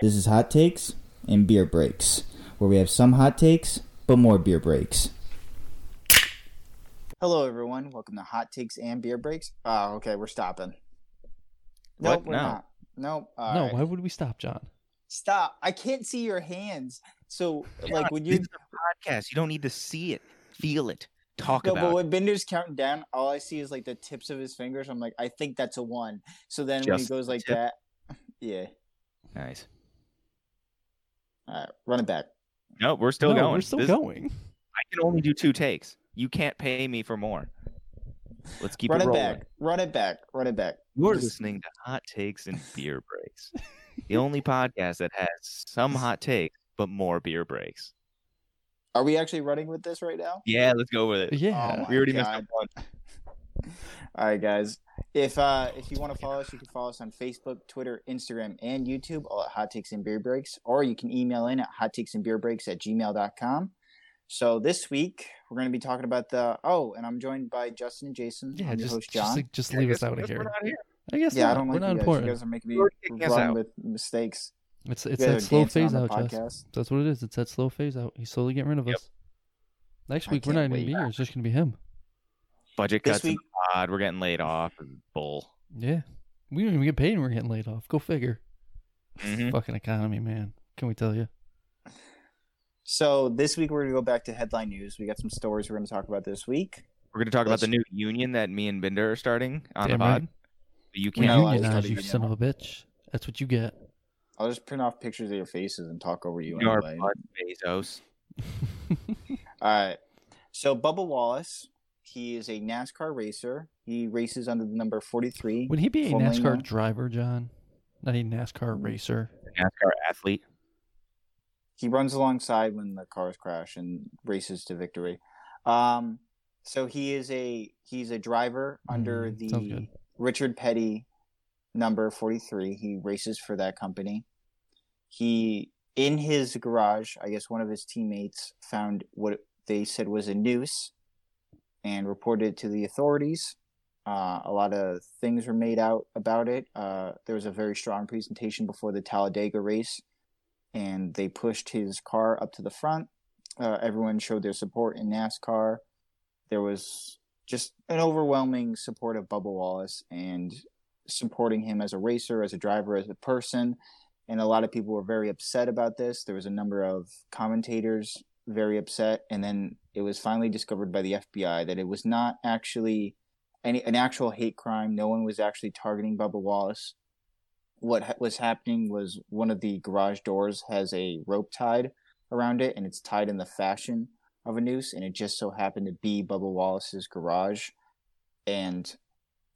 This is Hot Takes and Beer Breaks, where we have some hot takes, but more beer breaks. Hello, everyone. Welcome to Hot Takes and Beer Breaks. Oh, okay, we're stopping. Nope, we're not. Nope. No, why would we stop, John? Stop. I can't see your hands. So, John, like, when you do a podcast, you don't need to see it, feel it, talk about it. No, but when Bender's counting down, all I see is, like, the tips of his fingers. I'm like, I think that's a one. So then just when he goes like that, yeah. Nice. All right, run it back. No, we're still going. We're still going. I can only do two takes. You can't pay me for more. Let's keep it rolling. Run it back. You're listening to Hot Takes and Beer Breaks. The only podcast that has some hot takes, but more beer breaks. Are we actually running with this right now? Yeah, let's go with it. Yeah. Oh, we already missed up one. All right, guys. If you want to follow us, you can follow us on Facebook, Twitter, Instagram, and YouTube, all at Hot Takes and Beer Breaks. Or you can email in at hottakesandbeerbreaks@gmail.com. So this week, we're going to be talking about and I'm joined by Justin and Jason. Yeah, I'm your host, John. Just leave us out of here. I guess not. I don't like you guys. Important. You guys are making me run with mistakes. It's that slow phase out, Jess. That's what it is. It's that slow phase out. He's slowly getting rid of us. Next week, we're not going to be here. It's just going to be him. Budget cuts in the pod. We're getting laid off. Bull. Yeah. We don't even get paid and we're getting laid off. Go figure. Mm-hmm. Fucking economy, man. Can we tell you? So this week, we're going to go back to headline news. We got some stories we're going to talk about this week. We're going to talk about the new union that me and Binder are starting on the pod. Right. You can't unionize, you son of a bitch. That's what you get. I'll just print off pictures of your faces and talk over you. Your anyway. Bezos. All right. So Bubba Wallace... He is a NASCAR racer. He races under the number 43. Would he be a NASCAR driver, John? Not a NASCAR racer. A NASCAR athlete. He runs alongside when the cars crash and races to victory. So he's a driver under the Richard Petty number 43. He races for that company. He, in his garage, I guess one of his teammates found what they said was a noose and reported to the authorities. A lot of things were made out about it. There was a very strong presentation before the Talladega race, and they pushed his car up to the front. Everyone showed their support in NASCAR. There was just an overwhelming support of Bubba Wallace and supporting him as a racer, as a driver, as a person. And a lot of people were very upset about this. There was a number of commentators very upset, and then it was finally discovered by the FBI that it was not actually an actual hate crime. No one was actually targeting Bubba Wallace. What was happening was one of the garage doors has a rope tied around it, and it's tied in the fashion of a noose, and it just so happened to be Bubba Wallace's garage, and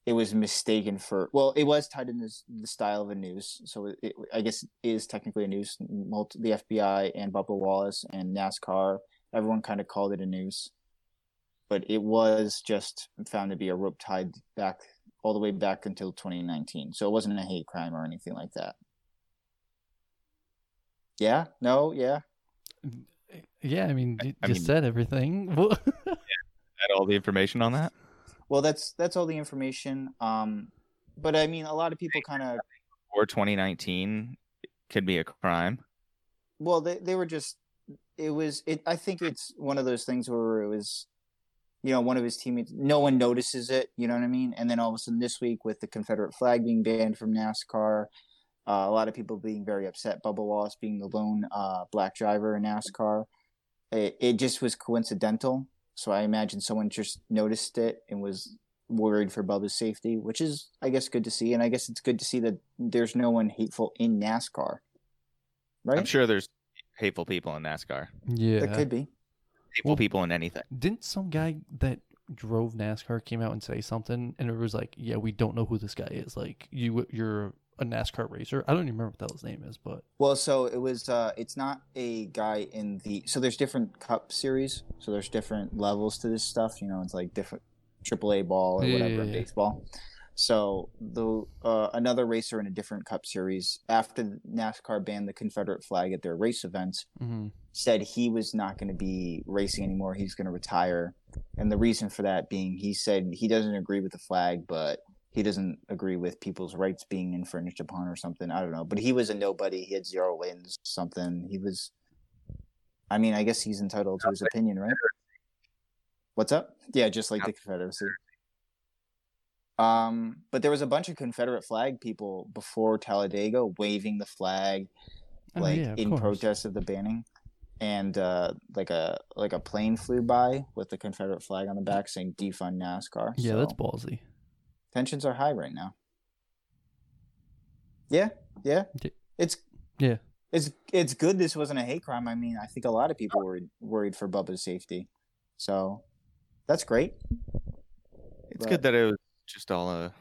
it was mistaken for... Well, it was tied in the style of a noose, so it, I guess it is technically a noose. The FBI and Bubba Wallace and NASCAR, everyone kind of called it a noose. But it was just found to be a rope tied back all the way back until 2019. So it wasn't a hate crime or anything like that. Yeah? No? Yeah? Yeah, I mean, you said everything. Yeah. Had all the information on that? Well, that's all the information. But I mean, a lot of people kind of... Or 2019 could be a crime. Well, they were just... I think it's one of those things where it was, you know, one of his teammates, no one notices it, you know what I mean? And then all of a sudden this week with the Confederate flag being banned from NASCAR, a lot of people being very upset, Bubba Wallace being the lone black driver in NASCAR, it just was coincidental. So I imagine someone just noticed it and was worried for Bubba's safety, which is, I guess, good to see. And I guess it's good to see that there's no one hateful in NASCAR, right? I'm sure there's hateful people in NASCAR. Yeah. There could be. Hateful people in anything. Didn't some guy that drove NASCAR came out and say something, and it was like, yeah, we don't know who this guy is. Like, you're a NASCAR racer. I don't even remember what the hell his name is, but... Well, so it was... it's not a guy in the... So there's different cup series. So there's different levels to this stuff. You know, it's like different AAA ball or whatever, baseball. So the another racer in a different cup series, after NASCAR banned the Confederate flag at their race events, said he was not going to be racing anymore. He's going to retire. And the reason for that being he said he doesn't agree with the flag, but he doesn't agree with people's rights being infringed upon or something. I don't know. But he was a nobody. He had 0 wins, something. He was, I mean, I guess he's entitled to his opinion, right? What's up? Yeah, just like the Confederacy. But there was a bunch of Confederate flag people before Talladega waving the flag, like in protest of the banning. And like a plane flew by with the Confederate flag on the back saying defund NASCAR. Yeah, so that's ballsy. Tensions are high right now. Yeah. It's good this wasn't a hate crime. I mean, I think a lot of people were worried for Bubba's safety. So that's great. It's good that it was just all a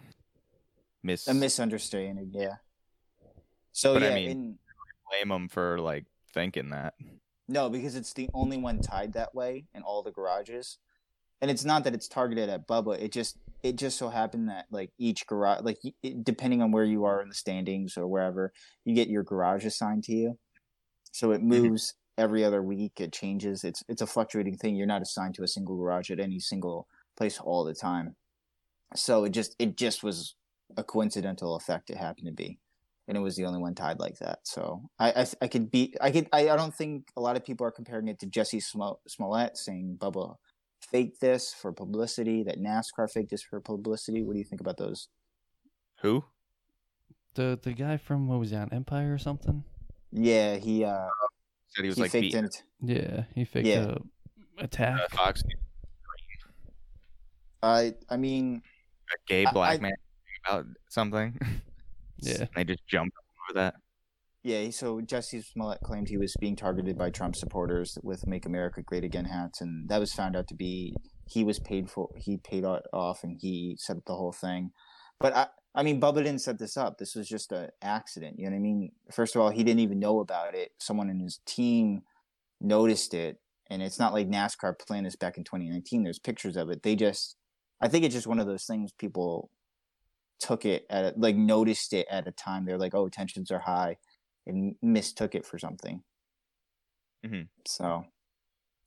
misunderstanding, yeah. So but yeah, I mean, blame them for like thinking that. No, because it's the only one tied that way in all the garages. And it's not that it's targeted at Bubba. It just so happened that like each garage, like depending on where you are in the standings or wherever, you get your garage assigned to you. So it moves every other week. It changes. It's a fluctuating thing. You're not assigned to a single garage at any single place all the time. So it just was a coincidental effect. It happened to be. And it was the only one tied like that. So I don't think a lot of people are comparing it to Jesse Smollett saying Bubba faked this for publicity, that NASCAR faked this for publicity. What do you think about those? Who? The guy from, what was he on, Empire or something? Yeah, he said he was like faked it. Yeah, he faked a attack. Fox. I mean, a gay black man about something. Yeah, I just jumped over that. Yeah, so Jesse Smollett claimed he was being targeted by Trump supporters with "Make America Great Again" hats, and that was found out to be he paid off, and he set up the whole thing. But I mean, Bubba didn't set this up. This was just an accident. You know what I mean? First of all, he didn't even know about it. Someone in his team noticed it, and it's not like NASCAR planned this back in 2019. There's pictures of it. I think it's just one of those things people took it at, like, noticed it at a time. They're like, oh, tensions are high, and mistook it for something. Mm-hmm. So,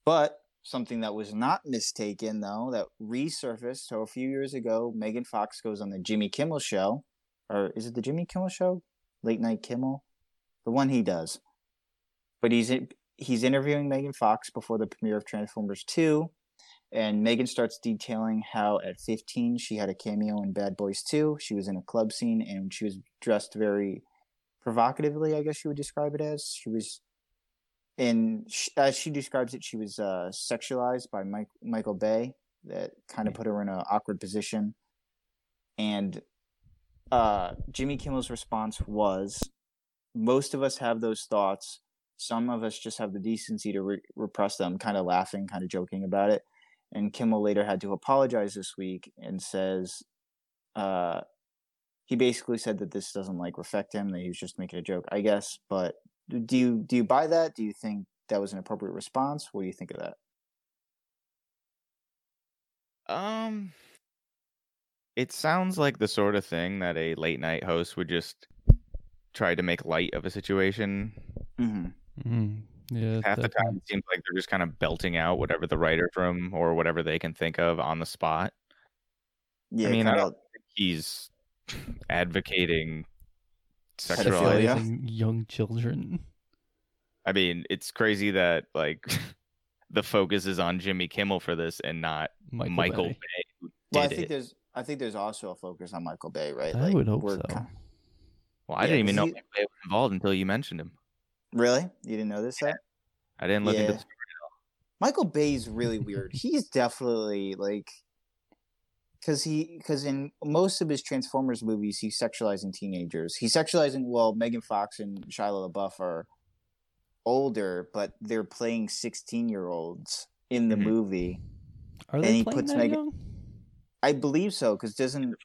but something that was not mistaken, though, that resurfaced. So a few years ago, Megan Fox goes on the Jimmy Kimmel show, or is it the Jimmy Kimmel show? Late Night Kimmel? The one he does. But he's interviewing Megan Fox before the premiere of Transformers 2. And Megan starts detailing how at 15 she had a cameo in Bad Boys 2. She was in a club scene, and she was dressed very provocatively, I guess you would describe it as. She was, and as she describes it, she was sexualized by Michael Bay. That kind of put her in an awkward position. And Jimmy Kimmel's response was, most of us have those thoughts. Some of us just have the decency to repress them, kind of laughing, kind of joking about it. And Kimmel later had to apologize this week and says he basically said that this doesn't affect him, that he was just making a joke, I guess. But do you buy that? Do you think that was an appropriate response? What do you think of that? It sounds like the sort of thing that a late night host would just try to make light of a situation. Mm-hmm. Mm-hmm. Yeah, half the time it seems like they're just kind of belting out whatever the writer's room or whatever they can think of on the spot. Yeah, I mean, I don't think he's advocating sexualizing young children. I mean, it's crazy that the focus is on Jimmy Kimmel for this and not Michael Bay. Well, I think there's also a focus on Michael Bay, right? I would hope so. I didn't even know Michael Bay was involved until you mentioned him. Really? You didn't know this yet? I didn't look into the story at all. Michael Bay's really weird. He's definitely because in most of his Transformers movies, he's sexualizing teenagers. He's sexualizing, Megan Fox and Shia LaBeouf are older, but they're playing 16-year-olds in the movie. Are they playing that young? I believe so, because doesn't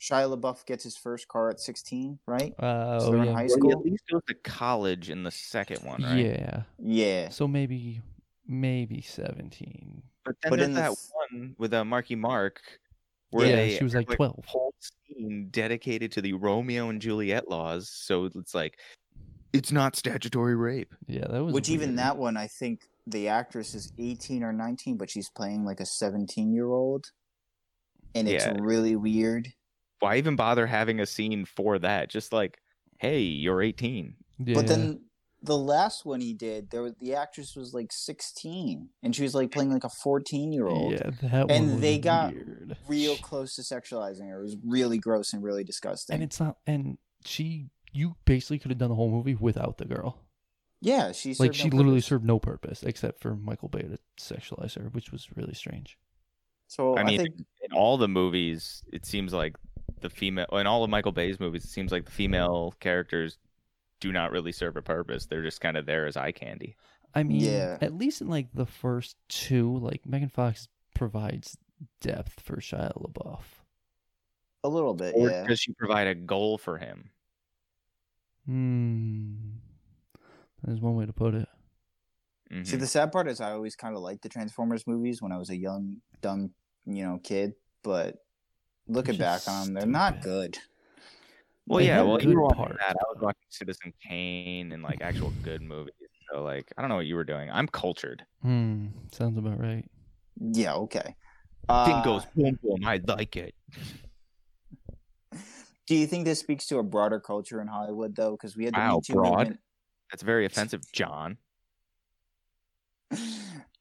Shia LaBeouf gets his first car at 16, right? So they're in high school. He at least goes to college in the second one, right? Yeah. So maybe 17. But then there's that one with Marky Mark where she was 12. A whole scene dedicated to the Romeo and Juliet laws. So it's it's not statutory rape. Yeah, that was weird. Even that one, I think the actress is 18 or 19, but she's playing a 17-year-old. and it's really weird. Why even bother having a scene for that? Just like, hey, you're 18. Yeah. But then the last one he did, there was, the actress was like 16, and she was like playing like a 14-year-old. Yeah, that and they got weird. Real close to sexualizing her. It was really gross and really disgusting. And it's not. And she, you basically could have done the whole movie without the girl. Yeah, she served like she literally served no purpose except for Michael Bay to sexualize her, which was really strange. So I mean, think... in all the movies, it seems like the female in all of Michael Bay's movies, it seems like the female characters do not really serve a purpose. They're just kind of there as eye candy. I mean, at least in like the first two, like Megan Fox provides depth for Shia LaBeouf. A little bit, or does she provide a goal for him? There's one way to put it. Mm-hmm. See, the sad part is I always kind of liked the Transformers movies when I was a young, dumb, kid. But looking back on them, they're not good. Well, you were watching that. I was watching Citizen Kane and like actual good movies. So like, I don't know what you were doing. I'm cultured. Sounds about right. Yeah. Okay. Thing goes boom boom. I like it. Do you think this speaks to a broader culture in Hollywood, though? Because we had the Me Too movement. That's very offensive, John.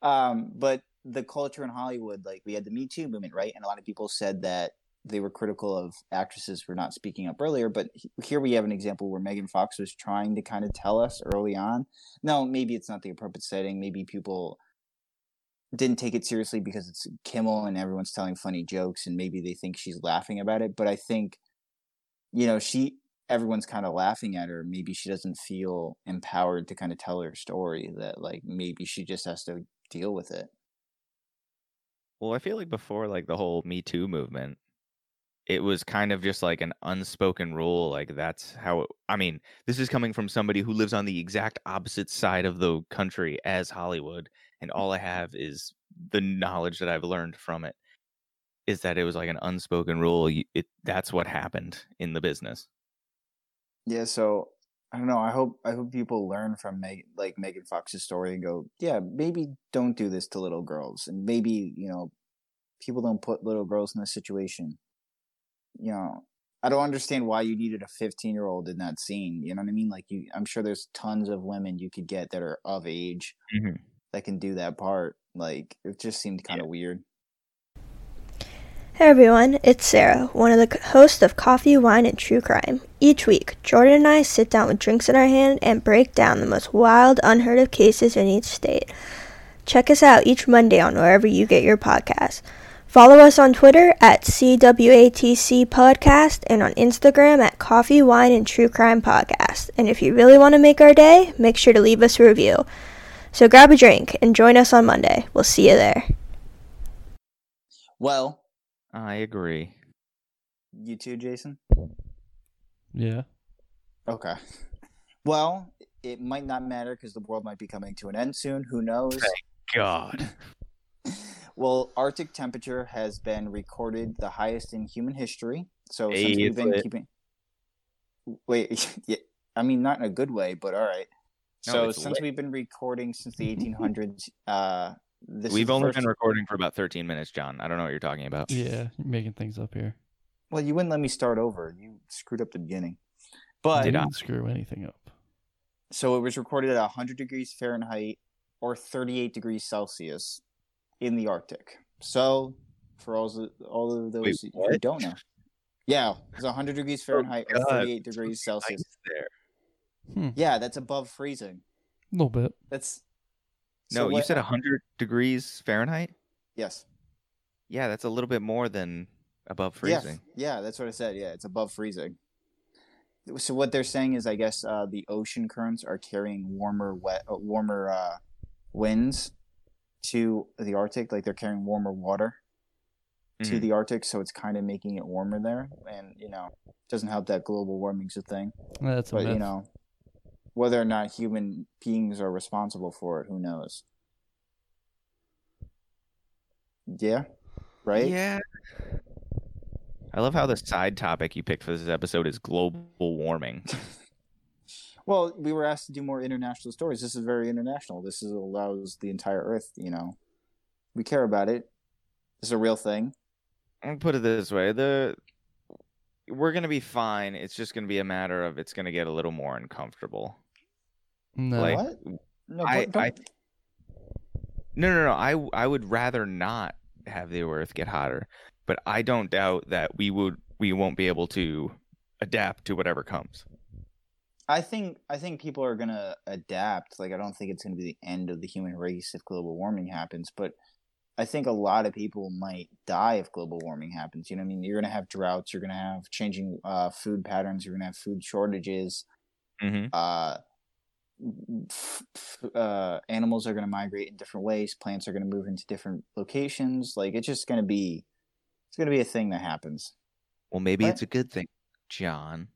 But the culture in Hollywood, like we had the Me Too movement, right? And a lot of people said that they were critical of actresses for not speaking up earlier. But here we have an example where Megan Fox was trying to kind of tell us early on. No, maybe it's not the appropriate setting. Maybe people didn't take it seriously because it's Kimmel and everyone's telling funny jokes, and maybe they think she's laughing about it. But I think, everyone's kind of laughing at her. Maybe she doesn't feel empowered to kind of tell her story, that like maybe she just has to deal with it. Well, I feel like before like the whole Me Too movement, it was kind of just like an unspoken rule. Like that's how this is coming from somebody who lives on the exact opposite side of the country as Hollywood, and all I have is the knowledge that I've learned from it is that it was like an unspoken rule. That's what happened in the business. Yeah, so I don't know. I hope people learn from Megan Fox's story and go, yeah, maybe don't do this to little girls, and maybe people don't put little girls in this situation. I don't understand why you needed a 15-year-old in that scene. You know what I mean? Like I'm sure there's tons of women you could get that are of age that can do that part. Like it just seemed kind of weird. Hey everyone, it's Sarah, one of the hosts of Coffee, Wine, and True Crime. Each week, Jordan and I sit down with drinks in our hand and break down the most wild, unheard of cases in each state. Check us out each Monday on wherever you get your podcasts. Follow us on Twitter at CWATC Podcast and on Instagram at Coffee, Wine, and True Crime Podcast. And if you really want to make our day, make sure to leave us a review. So grab a drink and join us on Monday. We'll see you there. Well... I agree. You too, Jason? Yeah. Okay. Well, it might not matter because the world might be coming to an end soon. Who knows? Thank God. Well, Arctic temperature has been recorded the highest in human history. So since we've been keeping... Wait, yeah, I mean, not in a good way, but all right. No, so since we've been recording since the 1800s... We've only been recording for about 13 minutes, John. I don't know what you're talking about. Yeah, you're making things up here. Well, you wouldn't let me start over. You screwed up the beginning. But I didn't screw anything up. So it was recorded at 100 degrees Fahrenheit or 38 degrees Celsius in the Arctic. So for all of those who don't know. Yeah, it's 100 degrees Fahrenheit or 38 degrees Celsius. There. Yeah, that's above freezing. A little bit. That's... No, you said 100 degrees Fahrenheit? Yes. Yeah, that's a little bit more than above freezing. Yeah, that's what I said. Yeah, it's above freezing. So what they're saying is, I guess, the ocean currents are carrying warmer winds to the Arctic. Like, they're carrying warmer water to the Arctic, so it's kind of making it warmer there. And, it doesn't help that global warming's a thing. No, that's but, whether or not human beings are responsible for it, who knows? Yeah, right? Yeah. I love how the side topic you picked for this episode is global warming. Well, we were asked to do more international stories. This is very international. This allows the entire Earth, we care about it. It's a real thing. I'm gonna put it this way: we're gonna be fine. It's just gonna be a matter of it's gonna get a little more uncomfortable. No, like, what? No, I would rather not have the Earth get hotter, but I don't doubt that we won't be able to adapt to whatever comes. I think people are gonna adapt. Like, I don't think it's gonna be the end of the human race if global warming happens, but I think a lot of people might die if global warming happens. You know what I mean? You're gonna have droughts. You're gonna have changing food patterns. You're gonna have food shortages. Mm-hmm. Animals are going to migrate in different ways. Plants are going to move into different locations. Like, it's just going to be, it's going to be a thing that happens. Well, maybe it's a good thing, John.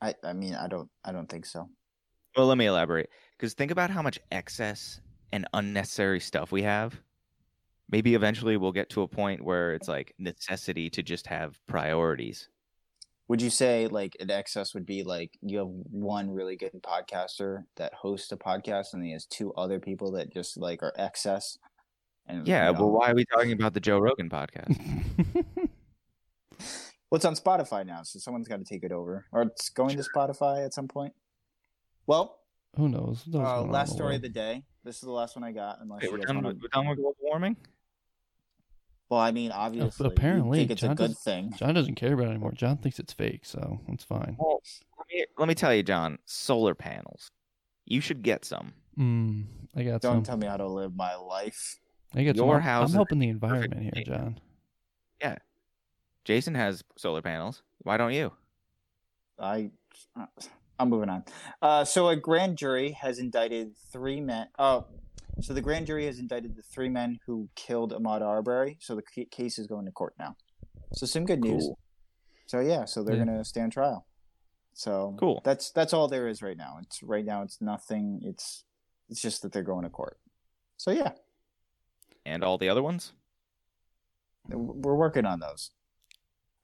I mean, I don't think so. Well, let me elaborate. Because think about how much excess and unnecessary stuff we have. Maybe eventually we'll get to a point where it's like necessity to just have priorities. Would you say, like, an excess would be, like, you have one really good podcaster that hosts a podcast and he has two other people that just, like, are excess? And, yeah, you know, well, why are we talking about the Joe Rogan podcast? Well, it's on Spotify now, so someone's got to take it over. Or it's going to Spotify at some point. Well, who knows? Last story of the day. This is the last one I got. Unless we're done with global warming? Well, I mean, obviously, apparently, you think it's John a good thing. John doesn't care about it anymore. John thinks it's fake, so it's fine. Well, let me tell you, John, solar panels. You should get some. I got some. Don't tell me how to live my life. I got your house. I'm helping the environment here, John. Yeah. Jason has solar panels. Why don't you? I'm moving on. So a grand jury has indicted three men. So the grand jury has indicted the three men who killed Ahmaud Arbery. So the case is going to court now. So some good news. So yeah, so they're going to stand trial. So cool. That's all there is right now. It's nothing. It's just that they're going to court. So yeah. And all the other ones? We're working on those.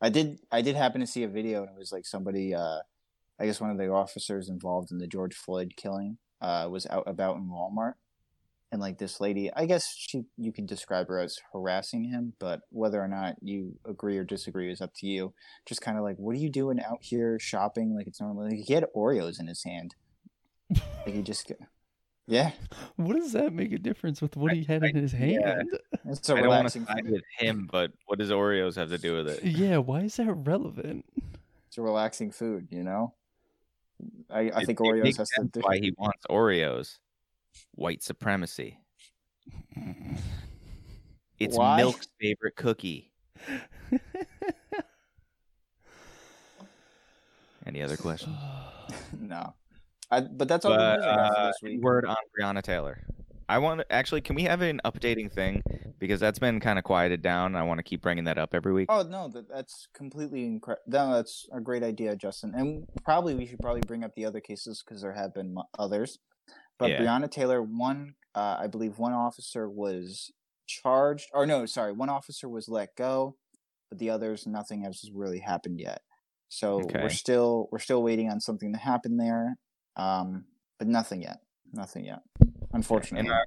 I did happen to see a video, and it was like somebody. I guess one of the officers involved in the George Floyd killing was out about in Walmart. And, like, this lady, I guess you could describe her as harassing him, but whether or not you agree or disagree is up to you. Just kind of like, what are you doing out here shopping? Like, it's normal. Like, he had Oreos in his hand. Like, he just, yeah. What does that make a difference with what he had in his hand? Yeah. It's a relaxing thing. I don't want to side with him, but what does Oreos have to do with it? Yeah, why is that relevant? It's a relaxing food, you know? I think Oreos has to do. Why he wants Oreos. White supremacy. It's why? Milk's favorite cookie. Any other questions? No. Word on Breonna Taylor. Can we have an updating thing? Because that's been kind of quieted down, and I want to keep bringing that up every week. Oh, no, that's completely incredible. No, that's a great idea, Justin. And we should probably bring up the other cases because there have been others. But yeah. Breonna Taylor, one officer was let go, but the others, nothing has really happened yet. So we're still waiting on something to happen there, but nothing yet, unfortunately. And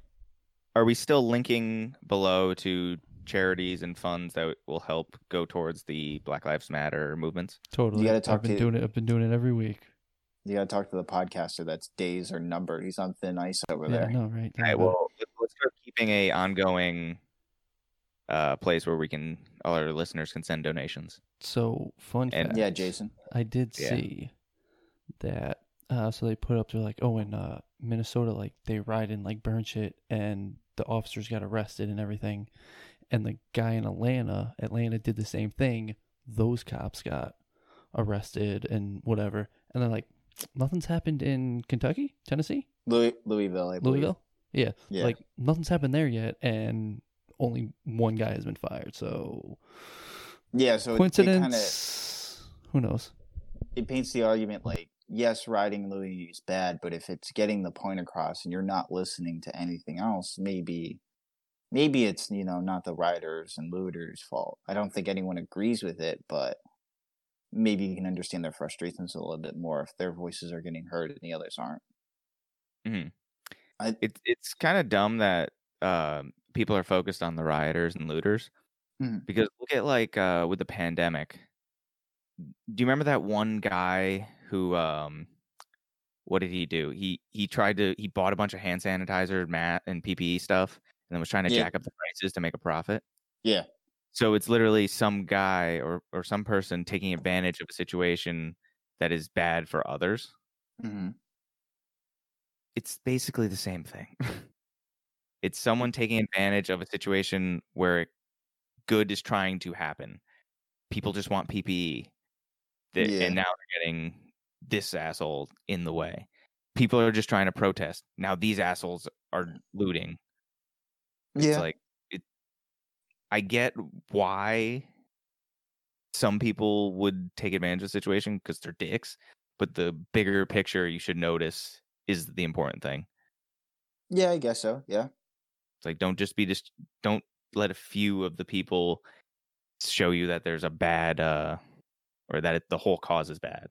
are we still linking below to charities and funds that will help go towards the Black Lives Matter movements? Totally. I've been doing it every week. You gotta talk to the podcaster. That's days or numbered. He's on thin ice over there. No, right. All right. Well, let's start keeping a ongoing place where all our listeners can send donations. So fun fact. Yeah, Jason. I did see that. So they put up. They're like, oh, in Minnesota, like they ride and like burn shit, and the officers got arrested and everything. And the guy in Atlanta did the same thing. Those cops got arrested and whatever. And they're like. Nothing's happened in Kentucky, Tennessee, Louisville, I believe. Louisville? Yeah. Like, nothing's happened there yet, and only one guy has been fired. So, yeah, so coincidence? Who knows? It paints the argument like, yes, riding in Louisville is bad, but if it's getting the point across and you're not listening to anything else, maybe it's, you know, not the riders and looters' fault. I don't think anyone agrees with it, but. Maybe you can understand their frustrations a little bit more if their voices are getting heard and the others aren't. Mm-hmm. It's kind of dumb that people are focused on the rioters and looters Because look at like with the pandemic. Do you remember that one guy who what did he do? He bought a bunch of hand sanitizer, mat, and PPE stuff, and then was trying to jack up the prices to make a profit. Yeah. So it's literally some guy or some person taking advantage of a situation that is bad for others. Mm-hmm. It's basically the same thing. It's someone taking advantage of a situation where good is trying to happen. People just want PPE. And now they're getting this asshole in the way. People are just trying to protest. Now these assholes are looting. It's I get why some people would take advantage of the situation because they're dicks, but the bigger picture you should notice is the important thing. Yeah, I guess so. Yeah. It's like, don't just be don't let a few of the people show you that there's a bad, or that the whole cause is bad.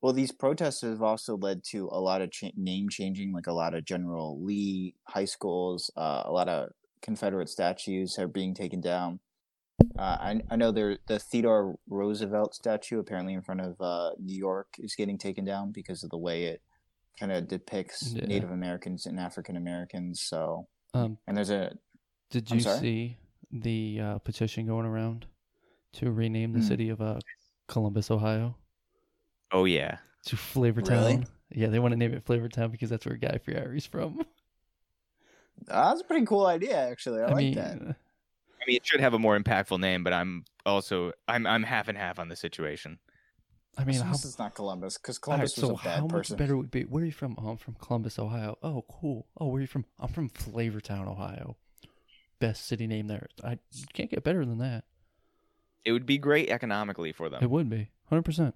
Well, these protests have also led to a lot of name changing, like a lot of General Lee high schools, a lot of Confederate statues are being taken down. I know the Theodore Roosevelt statue apparently in front of New York is getting taken down because of the way it kind of depicts Native Americans and African Americans. So, and there's a. Did you see the petition going around to rename the city of Columbus, Ohio? Oh, yeah. To Flavortown. Really? Yeah, they want to name it Flavortown because that's where Guy Fieri's from. That's a pretty cool idea, actually. I like that. I mean, it should have a more impactful name, but I'm also I'm half and half on the situation. I mean, this is not Columbus because Columbus was a bad person. How much better would it be? Where are you from? Oh, I'm from Columbus, Ohio. Oh, cool. Oh, where are you from? I'm from Flavortown, Ohio. Best city name there. You can't get better than that. It would be great economically for them. It would be 100%.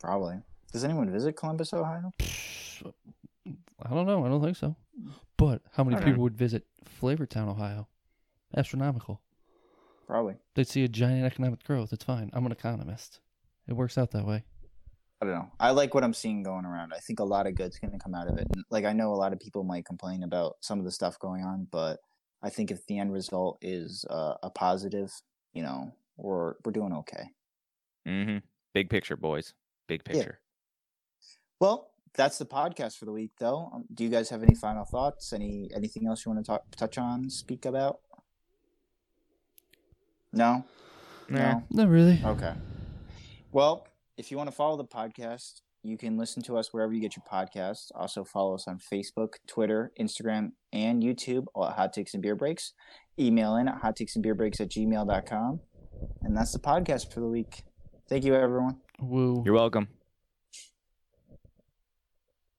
Probably. Does anyone visit Columbus, Ohio? I don't know. I don't think so. But how many people would visit Flavortown, Ohio? Astronomical. Probably. They'd see a giant economic growth. It's fine. I'm an economist. It works out that way. I don't know. I like what I'm seeing going around. I think a lot of good's going to come out of it. And, like, I know a lot of people might complain about some of the stuff going on, but I think if the end result is a positive, you know, we're doing okay. Mm-hmm. Big picture, boys. Big picture. Yeah. Well, that's the podcast for the week, though. Do you guys have any final thoughts? Anything else you want to touch on, speak about? No? No? Not really. Okay. Well, if you want to follow the podcast, you can listen to us wherever you get your podcasts. Also, follow us on Facebook, Twitter, Instagram, and YouTube, all at Hot Takes and Beer Breaks. Email in at hottakesandbeerbreaks@gmail.com. And that's the podcast for the week. Thank you, everyone. Woo. You're welcome.